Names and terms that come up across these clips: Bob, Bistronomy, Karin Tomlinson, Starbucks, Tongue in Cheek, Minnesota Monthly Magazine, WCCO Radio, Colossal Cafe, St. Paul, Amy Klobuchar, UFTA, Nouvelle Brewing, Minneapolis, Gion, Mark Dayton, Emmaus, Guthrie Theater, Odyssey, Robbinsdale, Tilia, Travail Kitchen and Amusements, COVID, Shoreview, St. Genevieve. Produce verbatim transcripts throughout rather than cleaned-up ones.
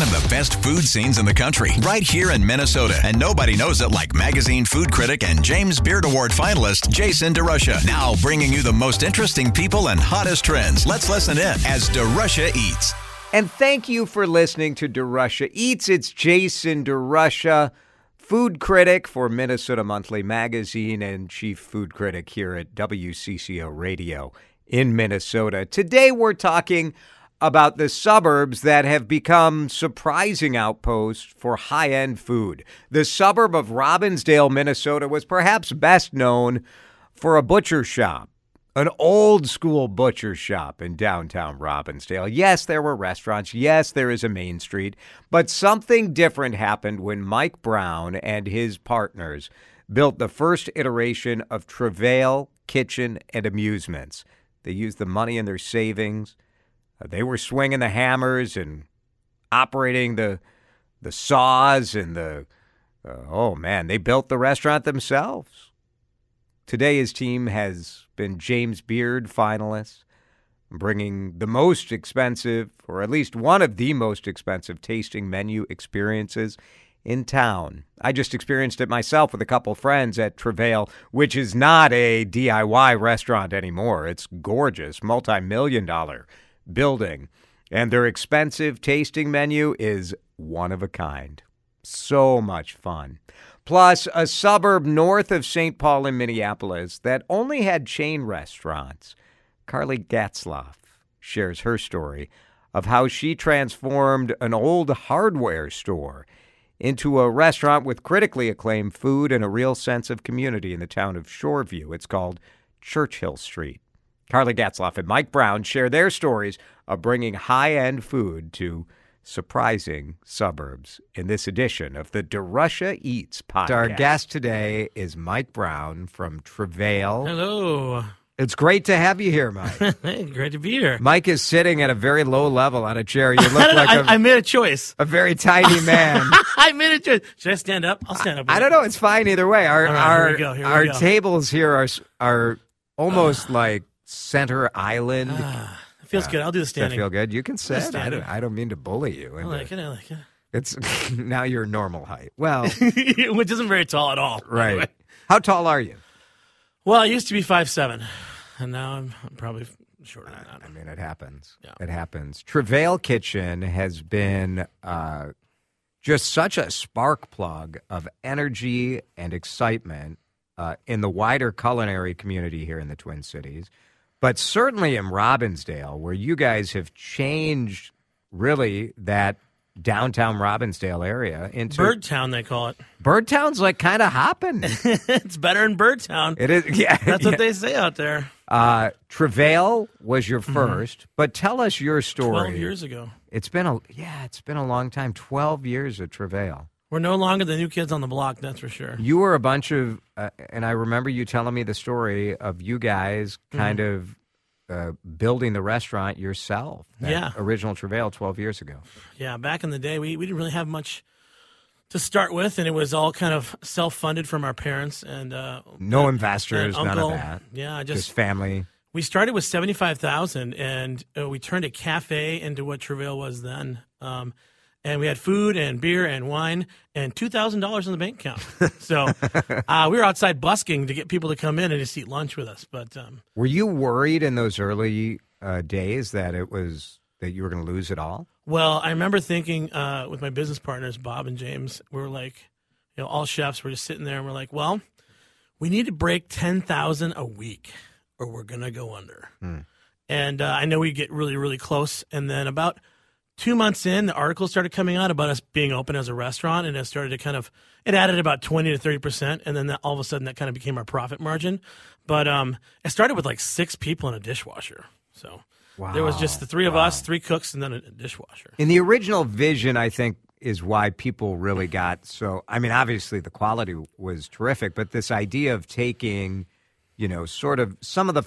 one of the best food scenes in the country, right here in Minnesota. And nobody knows it like magazine food critic and James Beard Award finalist Jason DeRusha. Now bringing you the most interesting people and hottest trends. Let's listen in as DeRusha Eats. And thank you for listening to DeRusha Eats. It's Jason DeRusha, food critic for Minnesota Monthly Magazine and chief food critic here at W C C O Radio in Minnesota. Today we're talking about the suburbs that have become surprising outposts for high-end food. The suburb of Robbinsdale, Minnesota was perhaps best known for a butcher shop, an old-school butcher shop in downtown Robbinsdale. Yes, there were restaurants. Yes, there is a main street. But something different happened when Mike Brown and his partners built the first iteration of Travail Kitchen and Amusements. They used the money in their savings. They were swinging the hammers and operating the the saws and the, uh, oh, man, they built the restaurant themselves. Today, his team has been James Beard finalists, bringing the most expensive, or at least one of the most expensive tasting menu experiences in town. I just experienced it myself with a couple friends at Travail, which is not a D I Y restaurant anymore. It's gorgeous, multi-million dollar building, and their expensive tasting menu is one of a kind. So much fun. Plus, a suburb north of Saint Paul in Minneapolis that only had chain restaurants. Carly Gatzlaff shares her story of how she transformed an old hardware store into a restaurant with critically acclaimed food and a real sense of community in the town of Shoreview. It's called Churchill Street. Carly Gatzlaff and Mike Brown share their stories of bringing high-end food to surprising suburbs in this edition of the DeRusha Eats podcast. Our guest today is Mike Brown from Travail. Hello. It's great to have you here, Mike. Great to be here. Mike is sitting at a very low level on a chair. You look like a, I, I made a choice. A very tiny man. I made a choice. Should I stand up? I'll stand up. I, I don't know. It's fine either way. Our right, our here we go, here we our go. tables here are are almost uh. like center island. Ah, it feels uh, good. I'll do the standing. Does that feel good? You can sit. I don't, I don't mean to bully you. I like it. I like it. It's, now you're normal height. Well. Which isn't very tall at all. Right. Anyway. How tall are you? Well, I used to be five seven, and now I'm, I'm probably shorter than that. I mean, it happens. Yeah. It happens. Travail Kitchen has been uh, just such a spark plug of energy and excitement uh, in the wider culinary community here in the Twin Cities. But certainly in Robbinsdale, where you guys have changed, really, that downtown Robbinsdale area into Birdtown, they call it. Birdtown's like kind of hopping. It's better in Birdtown. It is. Yeah, that's yeah. what they say out there. Uh, Travail was your first, mm-hmm. but tell us your story. Twelve years ago. It's been a yeah, it's been a long time. Twelve years of Travail. We're no longer the new kids on the block, that's for sure. You were a bunch of, uh, and I remember you telling me the story of you guys kind mm-hmm. of uh, building the restaurant yourself. That yeah. original Travail twelve years ago. Yeah, back in the day, we, we didn't really have much to start with, and it was all kind of self-funded from our parents. and uh, No and, investors, and uncle, none of that. Yeah, just, just family. We started with seventy-five thousand dollars, and uh, we turned a cafe into what Travail was then. Um And we had food and beer and wine and two thousand dollars in the bank account. So uh, we were outside busking to get people to come in and just eat lunch with us. But um, were you worried in those early uh, days that it was that you were going to lose it all? Well, I remember thinking uh, with my business partners, Bob and James, we were like, you know, all chefs were just sitting there and we're like, well, we need to break ten thousand dollars a week or we're going to go under. Mm. And uh, I know we get really, really close. And then about two months in, the articles started coming out about us being open as a restaurant, and it started to kind of, it added about twenty to thirty percent, and then that, all of a sudden that kind of became our profit margin. But um, it started with like six people and a dishwasher. So wow. there was just the three of wow. us, three cooks, and then a dishwasher. In the original vision, I think, is why people really got so, I mean, obviously the quality was terrific, but this idea of taking, you know, sort of some of the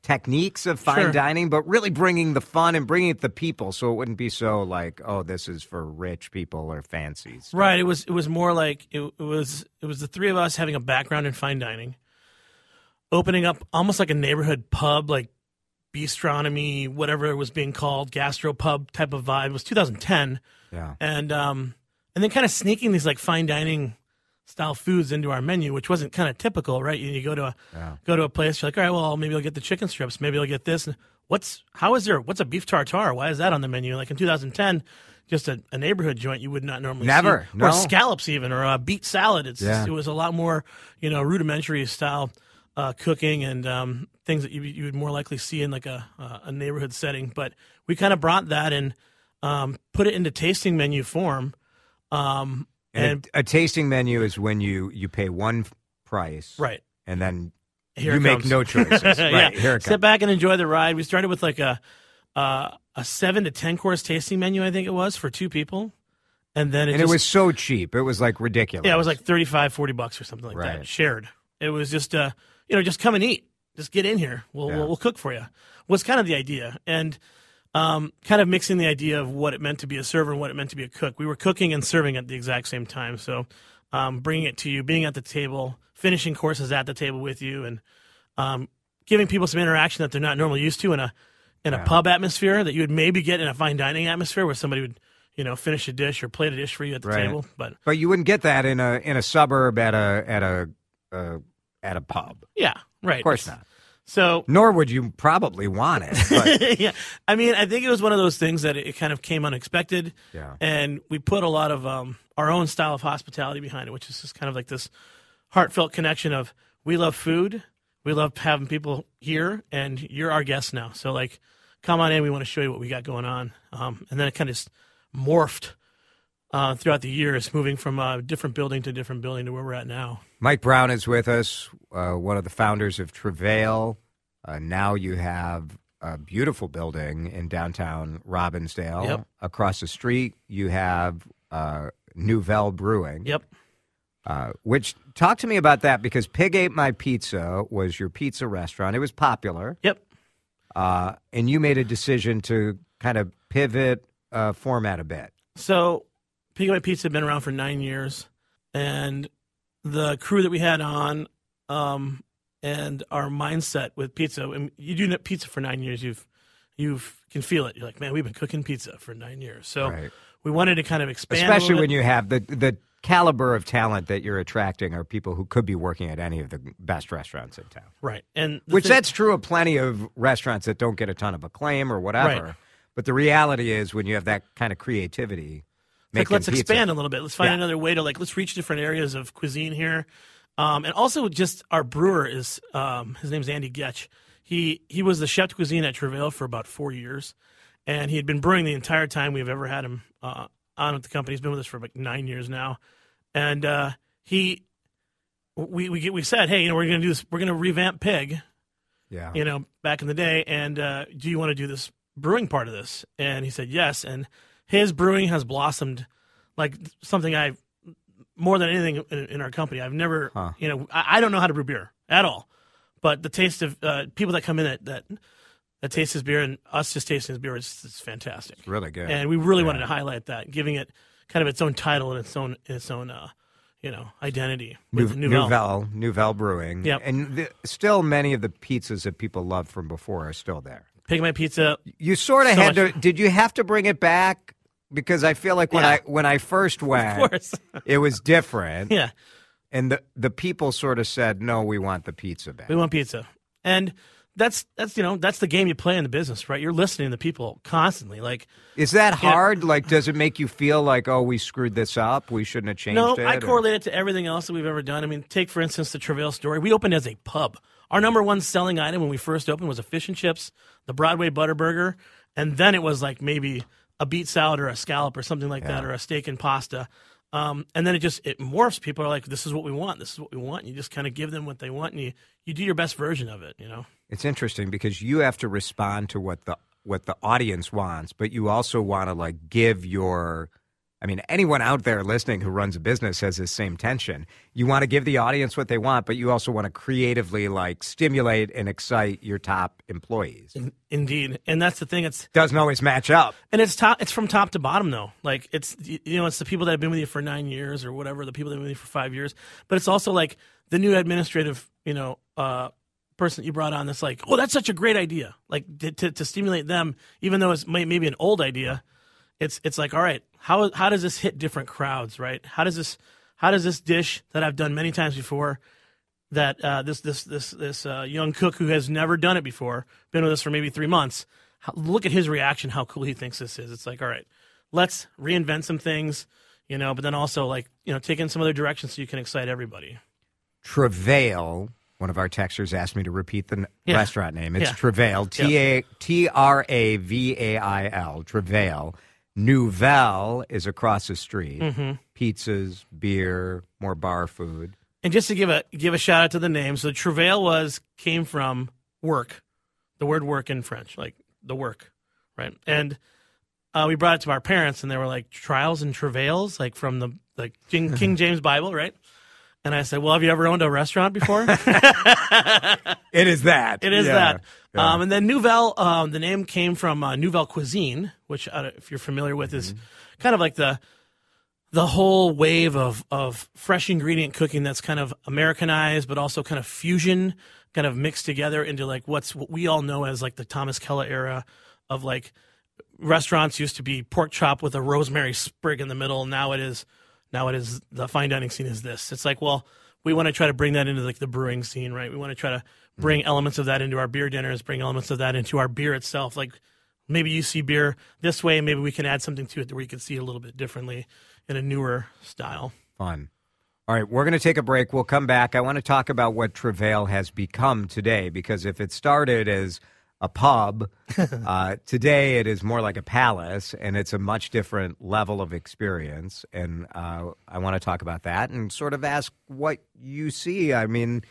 techniques of fine sure. dining, but really bringing the fun and bringing it to people, so it wouldn't be so like, oh, this is for rich people or fancy stuff. Right. It was. It was more like it, it was. It was the three of us having a background in fine dining, opening up almost like a neighborhood pub, like Bistronomy, whatever it was being called, gastropub type of vibe. It was two thousand ten. Yeah. And um, and then kind of sneaking these like fine dining style foods into our menu, which wasn't kind of typical, right? You, you go to a yeah. go to a place, you're like, all right, well, maybe I'll get the chicken strips, maybe I'll get this. And what's how is there? What's a beef tartare? Why is that on the menu? Like in two thousand ten, just a, a neighborhood joint you would not normally Never, see. Never, no. Or scallops even, or a beet salad. It's yeah. just, it was a lot more, you know, rudimentary style uh, cooking and um, things that you you would more likely see in like a uh, a neighborhood setting. But we kind of brought that and um, put it into tasting menu form. Um, and and a, a tasting menu is when you, you pay one price, right? And then here you make no choices. Right, yeah. Here it comes. Sit back and enjoy the ride. We started with like a. Uh, a seven to ten course tasting menu, I think it was, for two people. And then it And just, it was so cheap. It was like ridiculous. Yeah, it was like thirty-five, forty bucks or something like right. that. Shared. It was just, uh, you know, just come and eat. Just get in here. We'll yeah. we'll, we'll cook for you. Was kind of the idea. And um, kind of mixing the idea of what it meant to be a server and what it meant to be a cook. We were cooking and serving at the exact same time. So um, bringing it to you, being at the table, finishing courses at the table with you, and um, giving people some interaction that they're not normally used to in a in a yeah. pub atmosphere that you would maybe get in a fine dining atmosphere where somebody would, you know, finish a dish or plate a dish for you at the right. table. But but you wouldn't get that in a in a suburb at a at a uh, at a pub. Yeah, right. Of course not. So nor would you probably want it. But. yeah, I mean, I think it was one of those things that it, it kind of came unexpected. Yeah, and we put a lot of um, our own style of hospitality behind it, which is just kind of like this heartfelt connection of we love food. We love having people here, and you're our guest now. So, like, come on in. We want to show you what we got going on. Um, and then it kind of just morphed uh, throughout the years, moving from uh, different building to different building to where we're at now. Mike Brown is with us, uh, one of the founders of Travail. Uh, now you have a beautiful building in downtown Robbinsdale. Yep. Across the street, you have uh, Nouvelle Brewing. Yep. Uh, which, talk to me about that, because Pig Ate My Pizza was your pizza restaurant. It was popular. Yep. Uh, and you made a decision to kind of pivot uh, format a bit. So, Pig Ate My Pizza had been around for nine years, and the crew that we had on um, and our mindset with pizza, and you do pizza for nine years, you've you can feel it. You're like, man, we've been cooking pizza for nine years. So, right. we wanted to kind of expand Especially when you have the the... caliber of talent that you're attracting are people who could be working at any of the best restaurants in town. Right. And Which thing- that's true of plenty of restaurants that don't get a ton of acclaim or whatever. Right. But the reality is when you have that kind of creativity. Like, let's pizza. expand a little bit. Let's find yeah. another way to, like, let's reach different areas of cuisine here. Um, and also just our brewer is, um, his name's Andy Getch. He, he was the chef de cuisine at Travail for about four years. And he had been brewing the entire time we've ever had him uh on at the company. He's been with us for like nine years now. And uh, he, we we we said, hey, you know, we're going to do this. We're going to revamp Pig, yeah. you know, back in the day. And uh, do you want to do this brewing part of this? And he said, yes. And his brewing has blossomed like something I, more than anything in, in our company, I've never, huh. you know, I, I don't know how to brew beer at all. But the taste of uh, people that come in that, that, that tastes his beer and us just tasting his beer is, is fantastic. It's really good. And we really yeah. wanted to highlight that, giving it kind of its own title and its own its own uh, you know, identity with New, Nouvelle. Nouvelle, Nouvelle Brewing. Yep. And the, still many of the pizzas that people loved from before are still there. Pig My Pizza. You sort of so had much. to did you have to bring it back? Because I feel like when yeah. I when I first went, of course. it was different. Yeah. And the the people sort of said, "No, we want the pizza back. We want pizza." And That's that's you know that's the game you play in the business, right? You're listening to people constantly. Like, is that hard? You know, like, does it make you feel like, oh, we screwed this up? We shouldn't have changed no, it? No, I or... correlate it to everything else that we've ever done. I mean, take for instance the Travail story. We opened as a pub. Our number one selling item when we first opened was a fish and chips, the Broadway Butterburger, and then it was like maybe a beet salad or a scallop or something like yeah. that, or a steak and pasta. Um, and then it just it morphs. People are like, this is what we want. This is what we want. And you just kind of give them what they want, and you you do your best version of it. You know. It's interesting because you have to respond to what the what the audience wants, but you also want to like give your I mean, anyone out there listening who runs a business has this same tension. You want to give the audience what they want, but you also want to creatively like stimulate and excite your top employees. In, indeed. And that's the thing. It doesn't always match up. And it's top, it's from top to bottom, though. Like, it's, you know, it's the people that have been with you for nine years or whatever, the people that have been with you for five years. But it's also like the new administrative, you know, uh, person that you brought on that's like, oh, that's such a great idea. Like to, to, to stimulate them, even though it's may, maybe an old idea, it's it's like, all right, how how does this hit different crowds, right? How does this how does this dish that I've done many times before, that uh, this this this this uh, young cook who has never done it before, been with us for maybe three months, how, look at his reaction, how cool he thinks this is. It's like, all right, let's reinvent some things, you know, but then also like, you know, take in some other directions so you can excite everybody. Travail. One of our texters asked me to repeat the yeah. restaurant name. It's yeah. Travail, T R A V A I L, Travail. Nouvelle is across the street. Mm-hmm. Pizzas, beer, more bar food. And just to give a give a shout out to the name, so Travail was came from work, the word work in French, like the work, right? And uh, we brought it to our parents, and they were like, trials and travails, like from the like King, King James Bible, right? And I said, well, have you ever owned a restaurant before? It is that. It is yeah. that. Yeah. Um, and then Nouvelle, um, the name came from uh, Nouvelle Cuisine, which uh, if you're familiar with is mm-hmm. kind of like the the whole wave of, of fresh ingredient cooking that's kind of Americanized, but also kind of fusion, kind of mixed together into like what's what we all know as like the Thomas Keller era of like restaurants used to be pork chop with a rosemary sprig in the middle. Now it is. Now it is the fine dining scene is this. It's like, well, we want to try to bring that into like the brewing scene, right? We want to try to bring mm-hmm. elements of that into our beer dinners, bring elements of that into our beer itself. Like maybe you see beer this way, maybe we can add something to it that we can see a little bit differently in a newer style. Fun. All right, we're going to take a break. We'll come back. I want to talk about what Travail has become today, because if it started as a pub, uh, today it is more like a palace, and it's a much different level of experience. And uh, I want to talk about that and sort of ask what you see. I mean,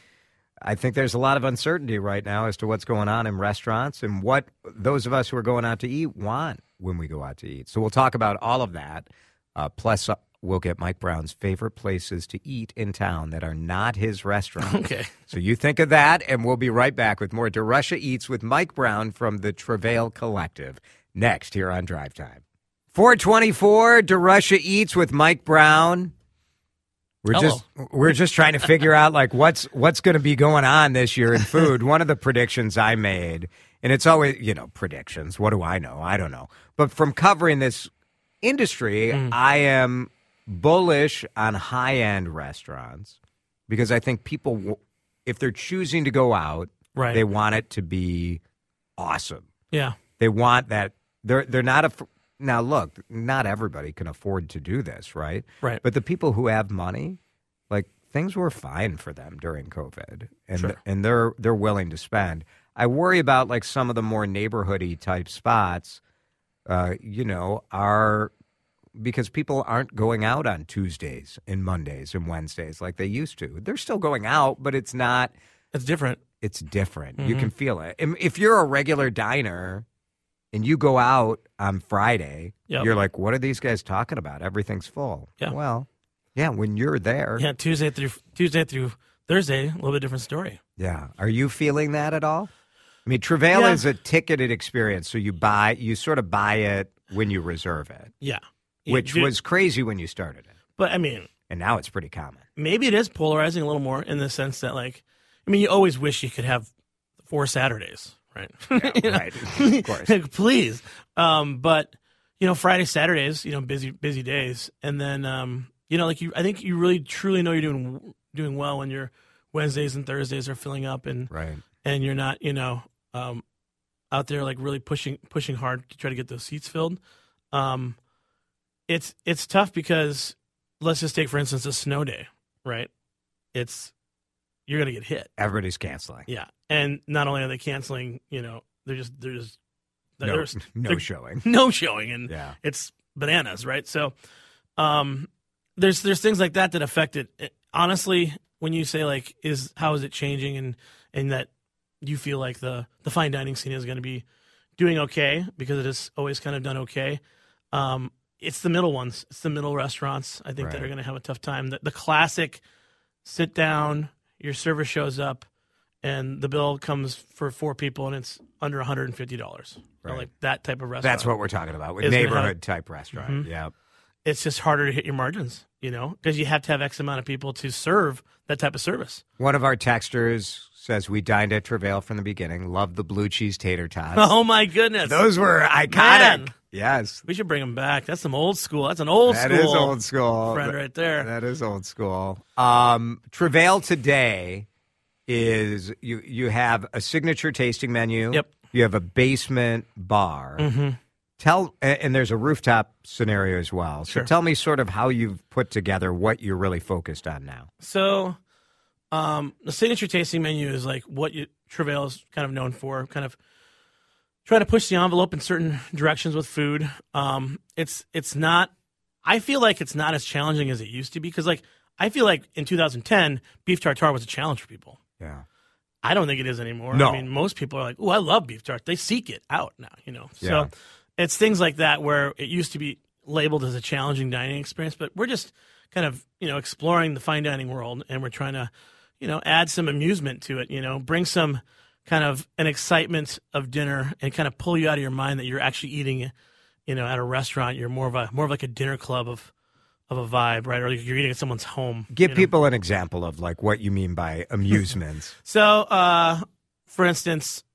I think there's a lot of uncertainty right now as to what's going on in restaurants and what those of us who are going out to eat want when we go out to eat. So we'll talk about all of that. Uh, plus, uh, we'll get Mike Brown's favorite places to eat in town that are not his restaurant. Okay. So you think of that, and we'll be right back with more DeRusha Eats with Mike Brown from the Travail Collective. Next, here on Drive Time. four twenty-four, DeRusha Eats with Mike Brown. We're Hello. just we're just trying to figure out like what's what's going to be going on this year in food. One of the predictions I made, and it's always, you know, predictions. What do I know? I don't know. But from covering this industry, mm. I am bullish on high-end restaurants because I think people, if they're choosing to go out, right. they want it to be awesome. Yeah, they want that. They're they're not a now. Look, not everybody can afford to do this, right? Right. But the people who have money, like things were fine for them during COVID, and sure. and they're they're willing to spend. I worry about like some of the more neighborhoody type spots. Uh, you know, are. Because people aren't going out on Tuesdays and Mondays and Wednesdays like they used to. They're still going out, but it's not. It's different. It's different. Mm-hmm. You can feel it. If you're a regular diner and you go out on Friday, yep. you're like, what are these guys talking about? Everything's full. Yeah. Well, yeah, when you're there. Yeah, Tuesday through Tuesday through Thursday, a little bit different story. Yeah. Are you feeling that at all? I mean, Travail yeah. is a ticketed experience, so you buy, you sort of buy it when you reserve it. Yeah. Which Dude. was crazy when you started it. But, I mean. And now it's pretty common. Maybe it is polarizing a little more in the sense that, like, I mean, you always wish you could have four Saturdays, right? Yeah, you know? Right. Of course. Like, please. Um, but, you know, Friday, Saturdays, you know, busy busy days. And then, um, you know, like, you, I think you really truly know you're doing doing well when your Wednesdays and Thursdays are filling up and right. and you're not, you know, um, out there, like, really pushing pushing hard to try to get those seats filled. Um It's it's tough because let's just take, for instance, a snow day, right? It's you're gonna get hit. Everybody's canceling. Yeah, and not only are they canceling, you know, they're just they're just they're, no, they're, no they're, showing, no showing, and yeah. it's bananas, right? So, um, there's there's things like that that affect it. Honestly, when you say like, is how is it changing, and and that you feel like the the fine dining scene is going to be doing okay because it has always kind of done okay. Um, It's the middle ones. It's the middle restaurants, I think, right. that are going to have a tough time. The, the classic sit down, your server shows up, and the bill comes for four people, and it's under one hundred fifty dollars. Right. You know, like that type of restaurant. That's what we're talking about, with neighborhood-type restaurant. Mm-hmm. Yeah, it's just harder to hit your margins, you know, because you have to have X amount of people to serve that type of service. One of our texters says, we dined at Travail from the beginning. Love the blue cheese tater tots. Oh, my goodness. Those were iconic. Man. Yes. We should bring them back. That's some old school. That's an old that school. That is old school. Friend right there. That is old school. Um, Travail today is you, you have a signature tasting menu. Yep. You have a basement bar. Mm-hmm. Tell and there's a rooftop scenario as well. So sure. Tell me sort of how you've put together what you're really focused on now. So um, the signature tasting menu is like what you, Travail is kind of known for, kind of trying to push the envelope in certain directions with food. Um, it's it's not – I feel like it's not as challenging as it used to be because, like, I feel like in two thousand ten, beef tartare was a challenge for people. Yeah. I don't think it is anymore. No. I mean, most people are like, oh, I love beef tartare. They seek it out now, you know. Yeah. So it's things like that where it used to be labeled as a challenging dining experience, but we're just kind of, you know, exploring the fine dining world, and we're trying to, you know, add some amusement to it, you know, bring some kind of an excitement of dinner and kind of pull you out of your mind that you're actually eating, you know, at a restaurant. You're more of a more of like a dinner club of of a vibe, right? Or like you're eating at someone's home. Give you know? people an example of like what you mean by amusements. So, uh, for instance,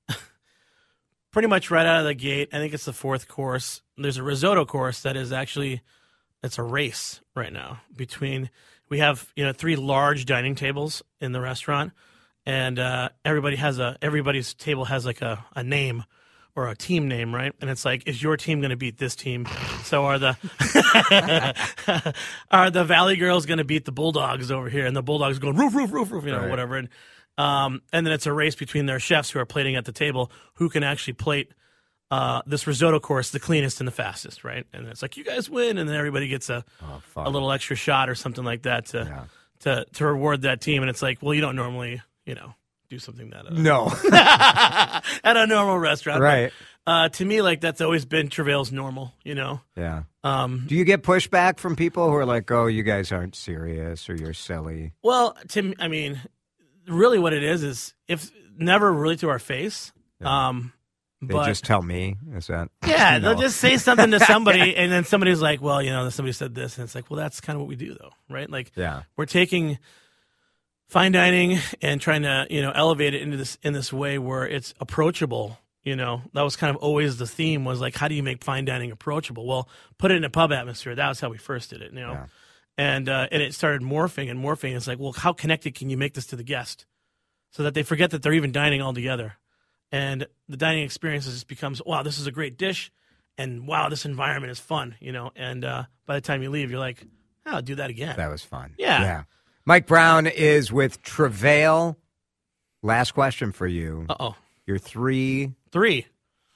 pretty much right out of the gate, I think it's the fourth course. There's a risotto course that is actually, it's a race right now between, we have, you know, three large dining tables in the restaurant, and uh, everybody has a, everybody's table has like a, a name or a team name, right? And it's like, is your team going to beat this team? So are the, are the Valley Girls going to beat the Bulldogs over here? And the Bulldogs going roof, roof, roof, roof, you know, right. whatever. And, Um, and then it's a race between their chefs who are plating at the table who can actually plate uh, this risotto course the cleanest and the fastest, right? And it's like, you guys win, and then everybody gets a oh, a little extra shot or something like that to, yeah. to to reward that team. And it's like, well, you don't normally, you know, do something that uh, no at a normal restaurant, right? But, uh, to me, like that's always been Travail's normal, you know. Yeah. Um, do you get pushback from people who are like, oh, you guys aren't serious or you're silly? Well, to I mean. Really, what it is is if never really to our face. Yeah. Um, they but, just tell me. Is that yeah? No. They'll just say something to somebody, and then somebody's like, "Well, you know, somebody said this," and it's like, "Well, that's kind of what we do, though, right?" Like, yeah. we're taking fine dining and trying to, you know, elevate it into this in this way where it's approachable. You know, that was kind of always the theme was like, how do you make fine dining approachable? Well, put it in a pub atmosphere. That was how we first did it. You know. Yeah. And uh, and it started morphing and morphing. And it's like, well, how connected can you make this to the guest so that they forget that they're even dining altogether? And the dining experience just becomes, wow, this is a great dish. And wow, this environment is fun, you know. And uh, by the time you leave, you're like, oh, I'll do that again. That was fun. Yeah. yeah. Mike Brown is with Travail. Last question for you. Uh-oh. You're three. Three.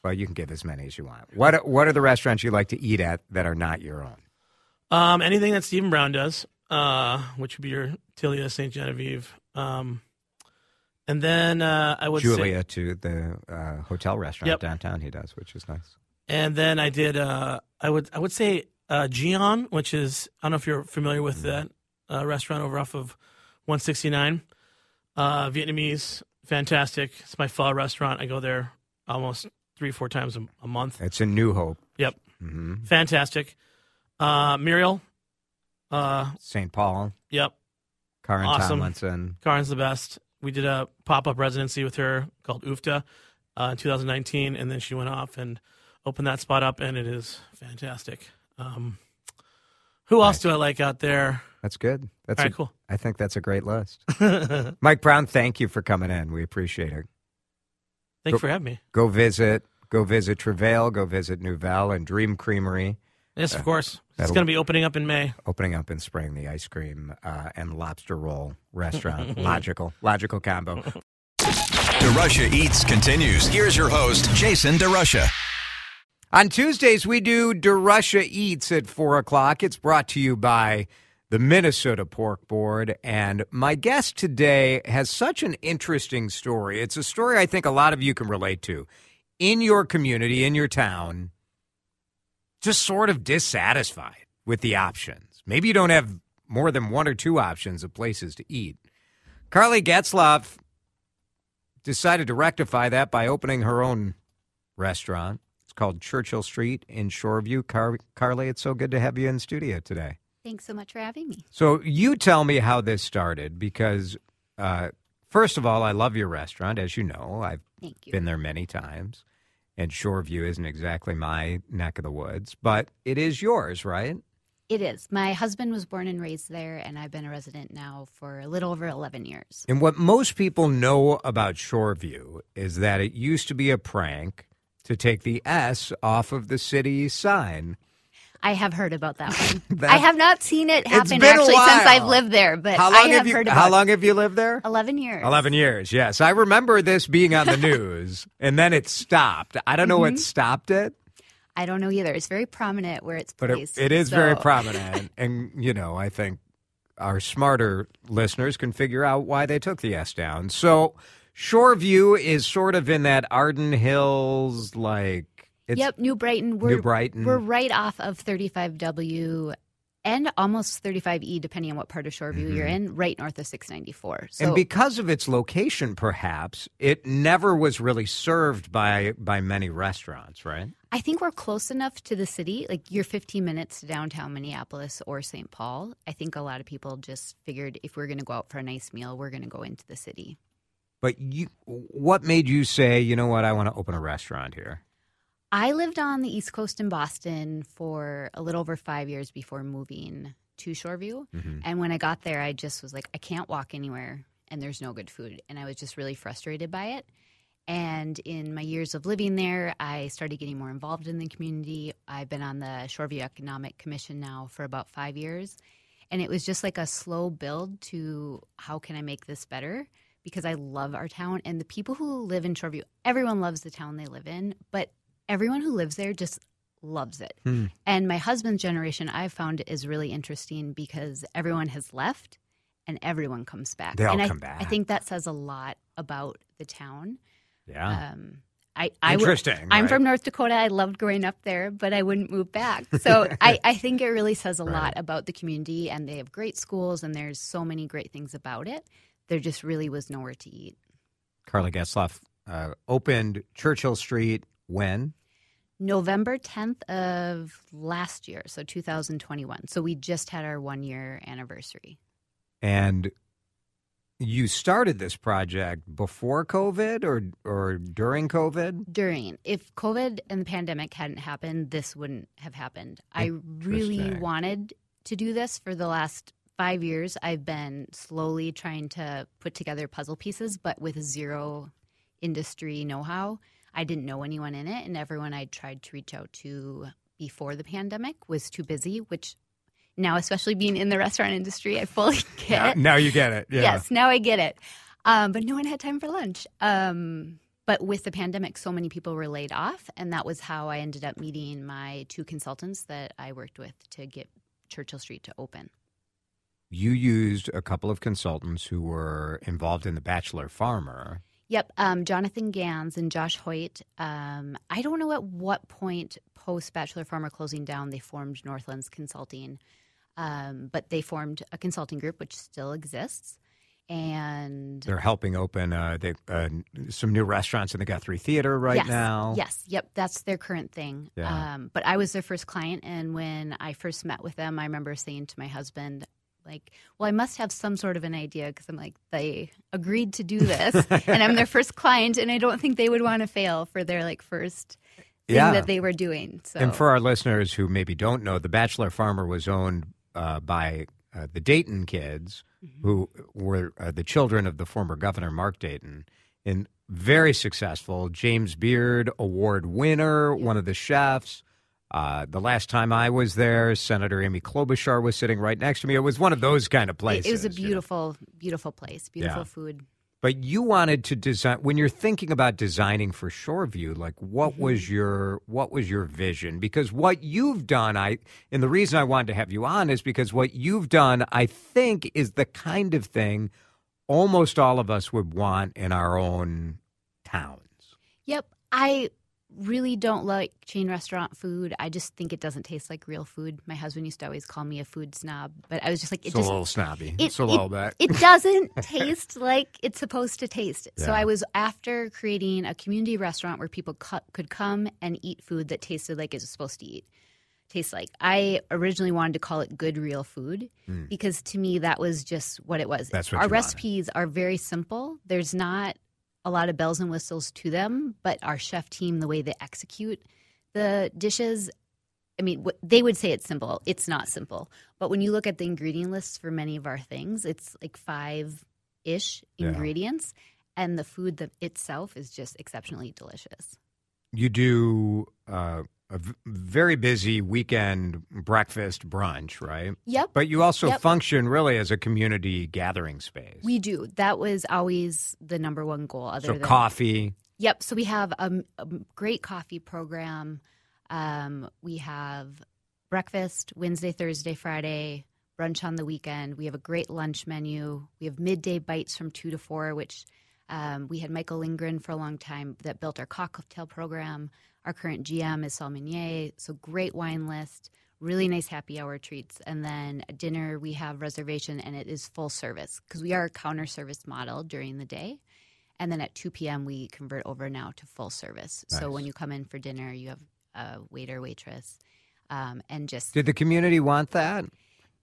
Well, you can give as many as you want. What What are the restaurants you like to eat at that are not your own? Um, anything that Stephen Brown does, uh, which would be your Tilia, Saint Genevieve. Um, and then uh, I would Julia say... Julia to the uh, hotel restaurant yep. downtown he does, which is nice. And then I did, uh, I would I would say uh, Gion, which is, I don't know if you're familiar with mm. that uh, restaurant over off of one sixty-nine. Uh, Vietnamese, fantastic. It's my pho restaurant. I go there almost three, four times a, a month. It's in New Hope. Yep. Mm-hmm. Fantastic. Uh, Muriel. Uh, Saint Paul. Yep. Karin awesome. Tomlinson. Karin's the best. We did a pop-up residency with her called U F T A uh, in two thousand nineteen, and then she went off and opened that spot up, and it is fantastic. Um, who else nice. do I like out there? That's good. That's All right, a, cool. I think that's a great list. Mike Brown, thank you for coming in. We appreciate it. Thanks go, for having me. Go visit, go visit Travail, go visit Nouvelle and Dream Creamery. Yes, of course. It's going to be opening up in May. Opening up in spring, the ice cream uh, and lobster roll restaurant. Logical. Logical combo. DeRusha Eats continues. Here's your host, Jason DeRusha. On Tuesdays, we do DeRusha Eats at four o'clock. It's brought to you by the Minnesota Pork Board. And my guest today has such an interesting story. It's a story I think a lot of you can relate to. In your community, in your town, just sort of dissatisfied with the options. Maybe you don't have more than one or two options of places to eat. Carly Gatzlaff decided to rectify that by opening her own restaurant. It's called Churchill Street in Shoreview. Car- Carly, it's so good to have you in studio today. Thanks so much for having me. So you tell me how this started, because uh, First of all, I love your restaurant, as you know. I've Thank you. been there many times. And Shoreview isn't exactly my neck of the woods, but it is yours, right? It is. My husband was born and raised there, and I've been a resident now for a little over eleven years. And what most people know about Shoreview is that it used to be a prank to take the S off of the city sign. I have heard about that one. I have not seen it happen actually since I've lived there, but I have heard about it. How long have you lived there? eleven years. eleven years, yes. I remember this being on the news, and then it stopped. I don't know mm-hmm. what stopped it. I don't know either. It's very prominent where it's placed. But it, it is so. very prominent, and, you know, I think our smarter listeners can figure out why they took the S down. So Shoreview is sort of in that Arden Hills, like, It's yep, New Brighton. We're, New Brighton. We're right off of thirty-five W and almost thirty-five E, depending on what part of Shoreview mm-hmm. you're in, right north of six ninety-four. So, and because of its location, perhaps, it never was really served by, by many restaurants, right? I think we're close enough to the city. Like, you're fifteen minutes to downtown Minneapolis or Saint Paul. I think a lot of people just figured if we're going to go out for a nice meal, we're going to go into the city. But you, what made you say, you know what, I want to open a restaurant here? I lived on the East Coast in Boston for a little over five years before moving to Shoreview. Mm-hmm. And when I got there, I just was like, I can't walk anywhere and there's no good food. And I was just really frustrated by it. And in my years of living there, I started getting more involved in the community. I've been on the Shoreview Economic Commission now for about five years. And it was just like a slow build to how can I make this better? Because I love our town. And the people who live in Shoreview, everyone loves the town they live in, but everyone who lives there just loves it. Hmm. And my husband's generation, I've found, is really interesting because everyone has left and everyone comes back. They all and come I, back. I think that says a lot about the town. Yeah. Um, I, I Interesting. Would, I'm right? from North Dakota. I loved growing up there, but I wouldn't move back. So I, I think it really says a right. lot about the community, and they have great schools, and there's so many great things about it. There just really was nowhere to eat. Carly Gatzlaff uh, opened Churchill Street. When? November tenth of last year, so two thousand twenty-one. So we just had our one-year anniversary. And you started this project before COVID or or during COVID? During. If COVID and the pandemic hadn't happened, this wouldn't have happened. I really wanted to do this for the last five years. I've been slowly trying to put together puzzle pieces, but with zero industry know-how. I didn't know anyone in it, and everyone I tried to reach out to before the pandemic was too busy, which now, especially being in the restaurant industry, I fully get now, it. Now you get it. Yeah. Yes, now I get it. Um, but no one had time for lunch. Um, but with the pandemic, so many people were laid off, and that was how I ended up meeting my two consultants that I worked with to get Churchill Street to open. You used a couple of consultants who were involved in the Bachelor Farmer. Yep, um, Jonathan Gans and Josh Hoyt. Um, I don't know at what point post-Bachelor Farmer closing down they formed Northlands Consulting, um, but they formed a consulting group which still exists. And they're helping open uh, they, uh, some new restaurants in the Guthrie Theater right yes, now. Yes, yep, that's their current thing. Yeah. Um, but I was their first client, and when I first met with them, I remember saying to my husband, like, well, I must have some sort of an idea because I'm like, they agreed to do this and I'm their first client, and I don't think they would want to fail for their like first thing yeah. that they were doing. So. And for our listeners who maybe don't know, the Bachelor Farmer was owned uh, by uh, the Dayton kids mm-hmm. who were uh, the children of the former governor, Mark Dayton, and very successful James Beard Award winner, yeah. one of the chefs. Uh, the last time I was there, Senator Amy Klobuchar was sitting right next to me. It was one of those kind of places. It was a beautiful, you know? beautiful place, beautiful yeah. food. But you wanted to design, when you're thinking about designing for Shoreview, like what mm-hmm. was your what was your vision? Because what you've done, I and the reason I wanted to have you on is because what you've done, I think, is the kind of thing almost all of us would want in our own towns. Yep, I... really don't like chain restaurant food. I just think it doesn't taste like real food. My husband used to always call me a food snob, but I was just like, it it's just, a little snobby. It, it's a little bit. It doesn't taste like it's supposed to taste. Yeah. So I was after creating a community restaurant where people cu- could come and eat food that tasted like it was supposed to eat. tastes like. I originally wanted to call it good real food mm. because to me that was just what it was. That's what our recipes want. Are very simple. There's not a lot of bells and whistles to them, but our chef team, the way they execute the dishes, I mean, they would say it's simple. It's not simple. But when you look at the ingredient lists for many of our things, it's like five-ish yeah. ingredients, and the food that itself is just exceptionally delicious. You do uh, a very busy weekend breakfast brunch, right? Yep. But you also yep. function really as a community gathering space. We do. That was always the number one goal. Other so than coffee. Yep. So we have a, a great coffee program. Um, we have breakfast Wednesday, Thursday, Friday, brunch on the weekend. We have a great lunch menu. We have midday bites from two to four, which um, we had Michael Lindgren for a long time that built our cocktail program. Our current G M is Saul Meunier, so great wine list, really nice happy hour treats. And then at dinner we have reservation, and it is full service because we are a counter service model during the day. And then at two p.m. we convert over now to full service. Nice. So when you come in for dinner, you have a waiter, waitress, um, and just... Did the community want that?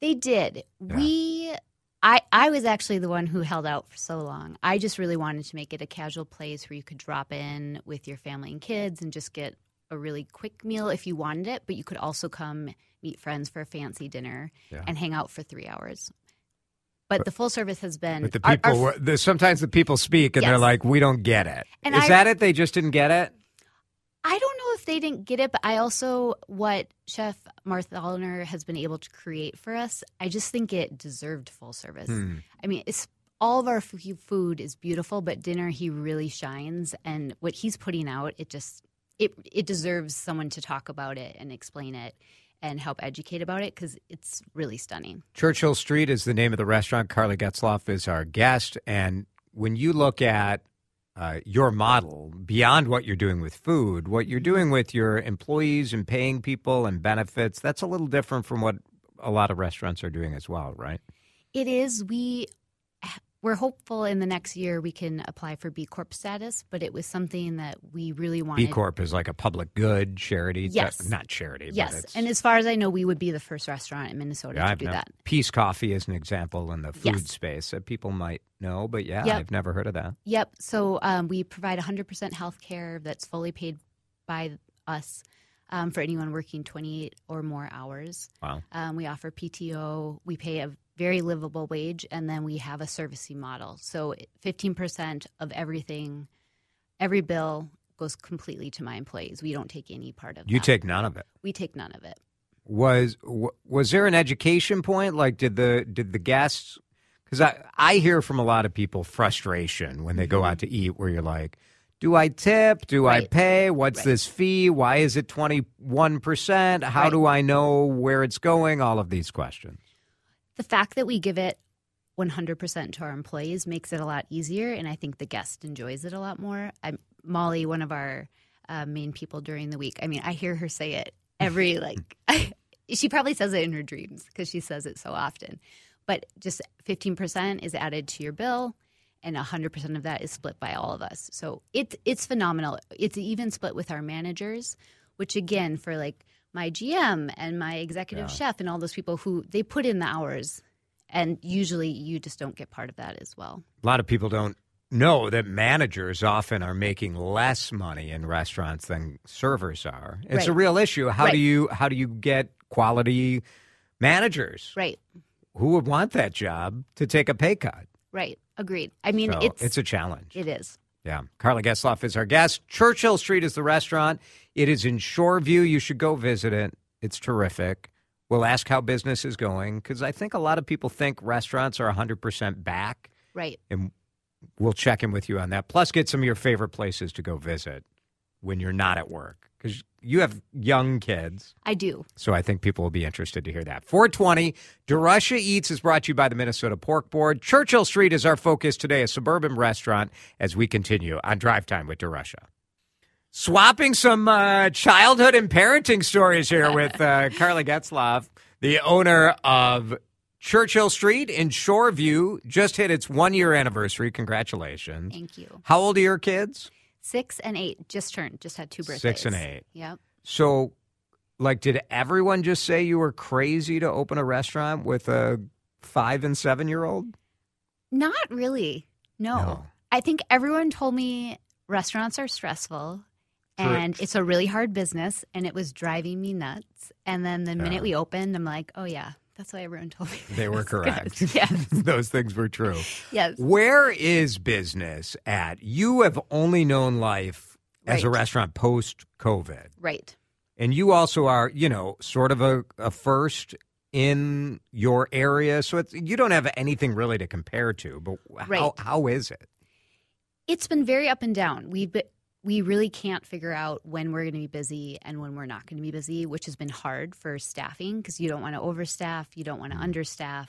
They did. Yeah. We, I, I was actually the one who held out for so long. I just really wanted to make it a casual place where you could drop in with your family and kids and just get a really quick meal if you wanted it, but you could also come meet friends for a fancy dinner yeah. and hang out for three hours. But, but the full service has been... But the people, our, our, were, the, sometimes the people speak and yes. they're like, we don't get it. And Is I, that it? They just didn't get it? I don't know if they didn't get it, but I also, what Chef Martha Allner has been able to create for us, I just think it deserved full service. Hmm. I mean, it's, all of our food is beautiful, but dinner, he really shines. And what he's putting out, it just, it it deserves someone to talk about it and explain it and help educate about it because it's really stunning. Churchill Street is the name of the restaurant. Carly Gatzlaff is our guest. And when you look at Uh, your model, beyond what you're doing with food, what you're doing with your employees and paying people and benefits, that's a little different from what a lot of restaurants are doing as well, right? It is. We, we're hopeful in the next year we can apply for B Corp status, but it was something that we really wanted. B Corp is like a public good charity. Yes. T- not charity. Yes. But it's... And as far as I know, we would be the first restaurant in Minnesota yeah, to I've do no... that. Peace Coffee is an example in the food yes. space that people might No, but yeah, yep. I've never heard of that. Yep. So um, we provide one hundred percent health care that's fully paid by us um, for anyone working twenty-eight or more hours. Wow. Um, we offer P T O. We pay a very livable wage, and then we have a servicing model. So fifteen percent of everything, every bill goes completely to my employees. We don't take any part of it. You that. take none of it. We take none of it. Was was there an education point? Like, did the did the guests... Because I, I hear from a lot of people frustration when they go out to eat where you're like, do I tip? Do right. I pay? What's right. this fee? Why is it twenty-one percent? How right. do I know where it's going? All of these questions. The fact that we give it one hundred percent to our employees makes it a lot easier, and I think the guest enjoys it a lot more. I'm, Molly, one of our uh, main people during the week, I mean, I hear her say it every, like, she probably says it in her dreams because she says it so often. But just fifteen percent is added to your bill, and one hundred percent of that is split by all of us. So it's it's phenomenal. It's even split with our managers, which again, for like my G M and my executive yeah. chef and all those people who they put in the hours, and usually you just don't get part of that as well. A lot of people don't know that managers often are making less money in restaurants than servers are. It's right. a real issue. How right. do you how do you get quality managers? Right. Who would want that job to take a pay cut? Right. Agreed. I mean, so it's... It's a challenge. It is. Yeah. Carly Gatzlaff is our guest. Churchill Street is the restaurant. It is in Shoreview. You should go visit it. It's terrific. We'll ask how business is going, because I think a lot of people think restaurants are one hundred percent back. Right. And we'll check in with you on that. Plus, get some of your favorite places to go visit when you're not at work, because you have young kids. I do. So I think people will be interested to hear that. four twenty, DeRusha Eats is brought to you by the Minnesota Pork Board. Churchill Street is our focus today, a suburban restaurant, as we continue on Drive Time with DeRusha. Swapping some uh, childhood and parenting stories here with uh, Carly Gatzlaff, the owner of Churchill Street in Shoreview. Just hit its one-year anniversary. Congratulations. Thank you. How old are your kids? Six and eight, just turned, just had two birthdays. Six and eight. Yep. So Like, did everyone just say you were crazy to open a restaurant with a five and seven-year-old? Not really. No. no. I think everyone told me restaurants are stressful and Correct. It's a really hard business, and it was driving me nuts. And then the minute yeah. we opened, I'm like, oh, yeah. That's why everyone told me. They were correct. Yes. Those things were true. Yes. Where is business at? You have only known life right. as a restaurant post-COVID. Right. And you also are, you know, sort of a, a first in your area. So it's, you don't have anything really to compare to. But how, right. how is it? It's been very up and down. We've been, we really can't figure out when we're going to be busy and when we're not going to be busy, which has been hard for staffing because you don't want to overstaff, you don't want to understaff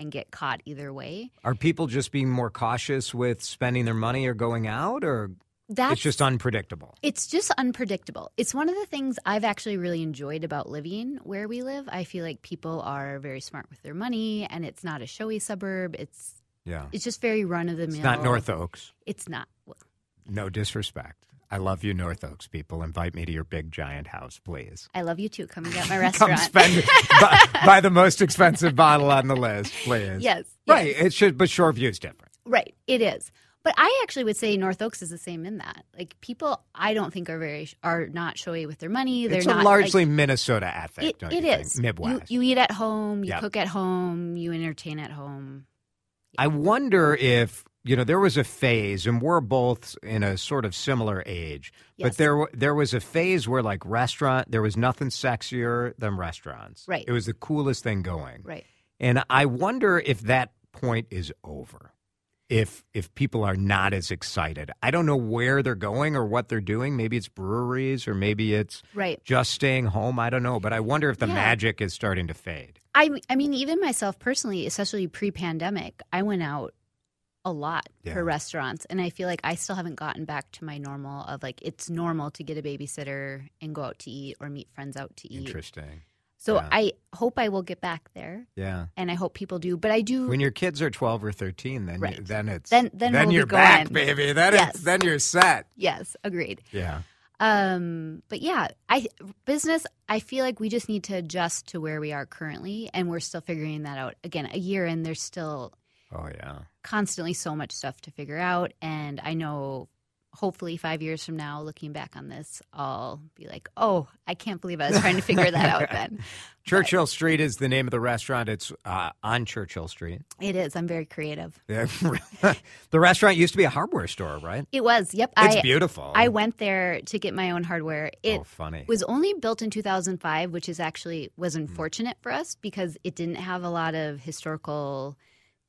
and get caught either way. Are people just being more cautious with spending their money or going out, or That's, it's just unpredictable? It's just unpredictable. It's one of the things I've actually really enjoyed about living where we live. I feel like people are very smart with their money, and it's not a showy suburb. It's yeah. It's just very run-of-the-mill. It's not North Oaks. It's not. Well, no disrespect. I love you, North Oaks people. Invite me to your big, giant house, please. I love you, too. Come and get my restaurant. Come spend buy, buy the most expensive bottle on the list, please. Yes. Right. Yes. It should, but Shoreview is different. Right. It is. But I actually would say North Oaks is the same in that. Like, people I don't think are very are not showy with their money. They're it's not, a largely like, Minnesota ethic, it, don't it you is. Think? Midwest. You, you eat at home. You yep. cook at home. You entertain at home. Yeah. I wonder if... You know, there was a phase, and we're both in a sort of similar age, yes. but there there was a phase where, like, restaurant, there was nothing sexier than restaurants. Right. It was the coolest thing going. Right. And I wonder if that point is over, if if people are not as excited. I don't know where they're going or what they're doing. Maybe it's breweries, or maybe it's right. just staying home. I don't know. But I wonder if the yeah. magic is starting to fade. I, I mean, even myself personally, especially pre-pandemic, I went out a lot yeah. for restaurants, and I feel like I still haven't gotten back to my normal of, like, it's normal to get a babysitter and go out to eat or meet friends out to eat. Interesting. So yeah. I hope I will get back there. Yeah. And I hope people do, but I do. When your kids are twelve or thirteen, then right. you, then it's then then, then we'll you're back, in. baby. Then yes. it's, then you're set. Yes, agreed. Yeah. Um. But yeah, I business. I feel like we just need to adjust to where we are currently, and we're still figuring that out. Again, a year in, there's still. Oh, yeah. Constantly so much stuff to figure out. And I know hopefully five years from now, looking back on this, I'll be like, oh, I can't believe I was trying to figure that out then. Churchill but, Street is the name of the restaurant. It's uh, on Churchill Street. It is. I'm very creative. The restaurant used to be a hardware store, right? It was. Yep. It's I, beautiful. I went there to get my own hardware. It oh, funny. was only built in two thousand five, which is actually was unfortunate mm. for us because it didn't have a lot of historical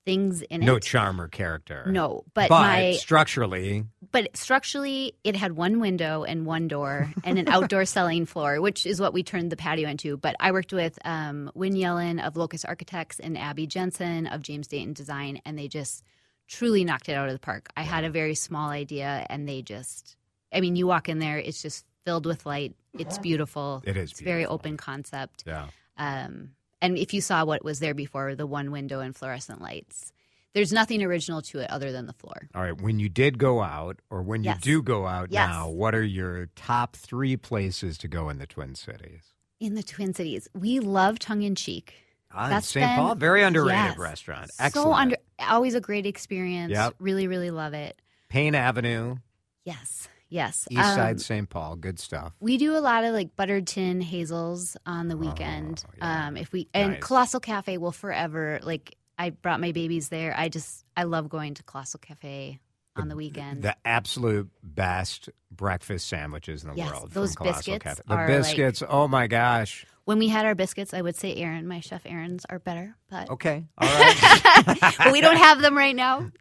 things in no it. No charm or character. No, but, but my structurally. But structurally, it had one window and one door and an outdoor selling floor, which is what we turned the patio into. But I worked with um, Wynn Yellen of Locust Architects and Abby Jensen of James Dayton Design, and they just truly knocked it out of the park. I wow. had a very small idea, and they just – I mean, you walk in there, it's just filled with light. It's beautiful. It is It's beautiful. Very open concept. Yeah. Um And if you saw what was there before, the one window and fluorescent lights, there's nothing original to it other than the floor. All right. When you did go out or when you yes. do go out yes. now, what are your top three places to go in the Twin Cities? In the Twin Cities. We love Tongue in Cheek. Ah, Saint Paul, very underrated yes, restaurant. Excellent. So under, always a great experience. Yep. Really, really love it. Payne Avenue. Yes. Yes. East Side um, Saint Paul. Good stuff. We do a lot of like buttered tin hazels on the weekend. Oh, yeah. Um, if we And nice. Colossal Cafe will forever, like I brought my babies there. I just, I love going to Colossal Cafe on the, the weekend. The absolute best breakfast sandwiches in the yes, world. Those from biscuits Colossal Cafe. The are biscuits. Like, oh my gosh. When we had our biscuits, I would say Aaron, my chef Aaron's are better. But okay. All right. Well, we don't have them right now.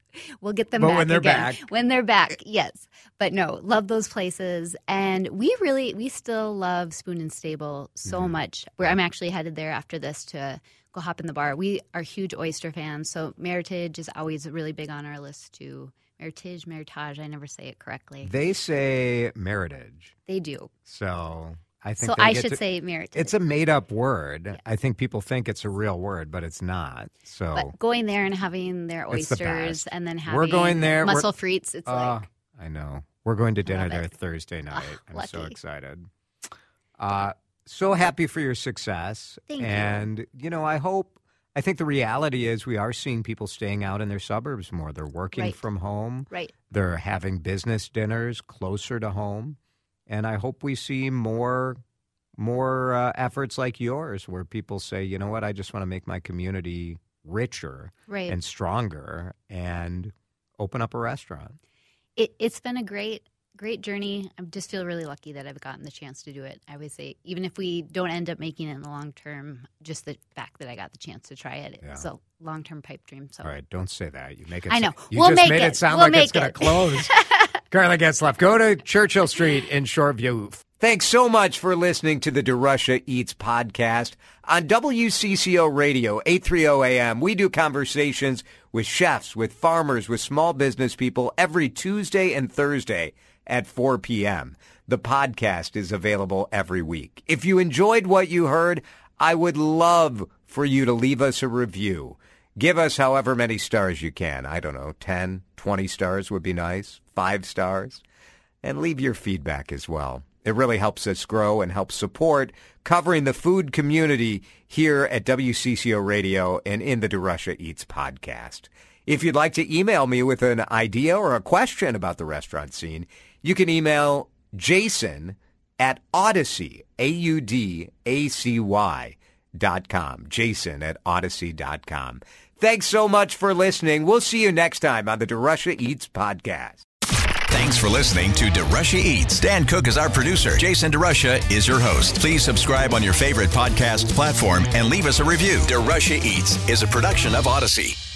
We'll get them but back when they're again. back. When they're back, yes. But no, love those places. And we really, we still love Spoon and Stable so mm-hmm. much. Where I'm actually headed there after this to go hop in the bar. We are huge oyster fans. So Meritage is always really big on our list too. Meritage, Meritage, I never say it correctly. They say Meritage. They do. So... I think so I should to, say Meritage. It's a made-up word. Yeah. I think people think it's a real word, but it's not. So but going there and having their oysters the and then having we're going there, mussel frites, it's uh, like. I know. We're going to dinner there Thursday night. Oh, I'm lucky. so excited. Uh, so happy for your success. Thank and, you. And, you know, I hope, I think the reality is we are seeing people staying out in their suburbs more. They're working right. from home. Right. They're having business dinners closer to home. And I hope we see more more uh, efforts like yours where people say, you know what, I just want to make my community richer right. and stronger and open up a restaurant. It, it's been a great Great journey. I just feel really lucky that I've gotten the chance to do it. I always say, even if we don't end up making it in the long term, just the fact that I got the chance to try it, yeah. it's a long term pipe dream. So, all right, don't say that. You make it. I know. You we'll just make made it, it sound we'll like it's it. going to close. Carly Gatzlaff, go to Churchill Street in Shoreview. Thanks so much for listening to the DeRusha Eats podcast on W C C O Radio, eight thirty A M. We do conversations with chefs, with farmers, with small business people every Tuesday and Thursday at four p.m. The podcast is available every week. If you enjoyed what you heard, I would love for you to leave us a review. Give us however many stars you can. I don't know, ten, twenty stars would be nice, five stars. And leave your feedback as well. It really helps us grow and helps support covering the food community here at W C C O Radio and in the DeRusha Eats podcast. If you'd like to email me with an idea or a question about the restaurant scene, you can email Jason at Odyssey, A U D A C Y dot com. Jason at Odyssey dot com. Thanks so much for listening. We'll see you next time on the DeRusha Eats podcast. Thanks for listening to DeRusha Eats. Dan Cook is our producer. Jason DeRusha is your host. Please subscribe on your favorite podcast platform and leave us a review. DeRusha Eats is a production of Odyssey.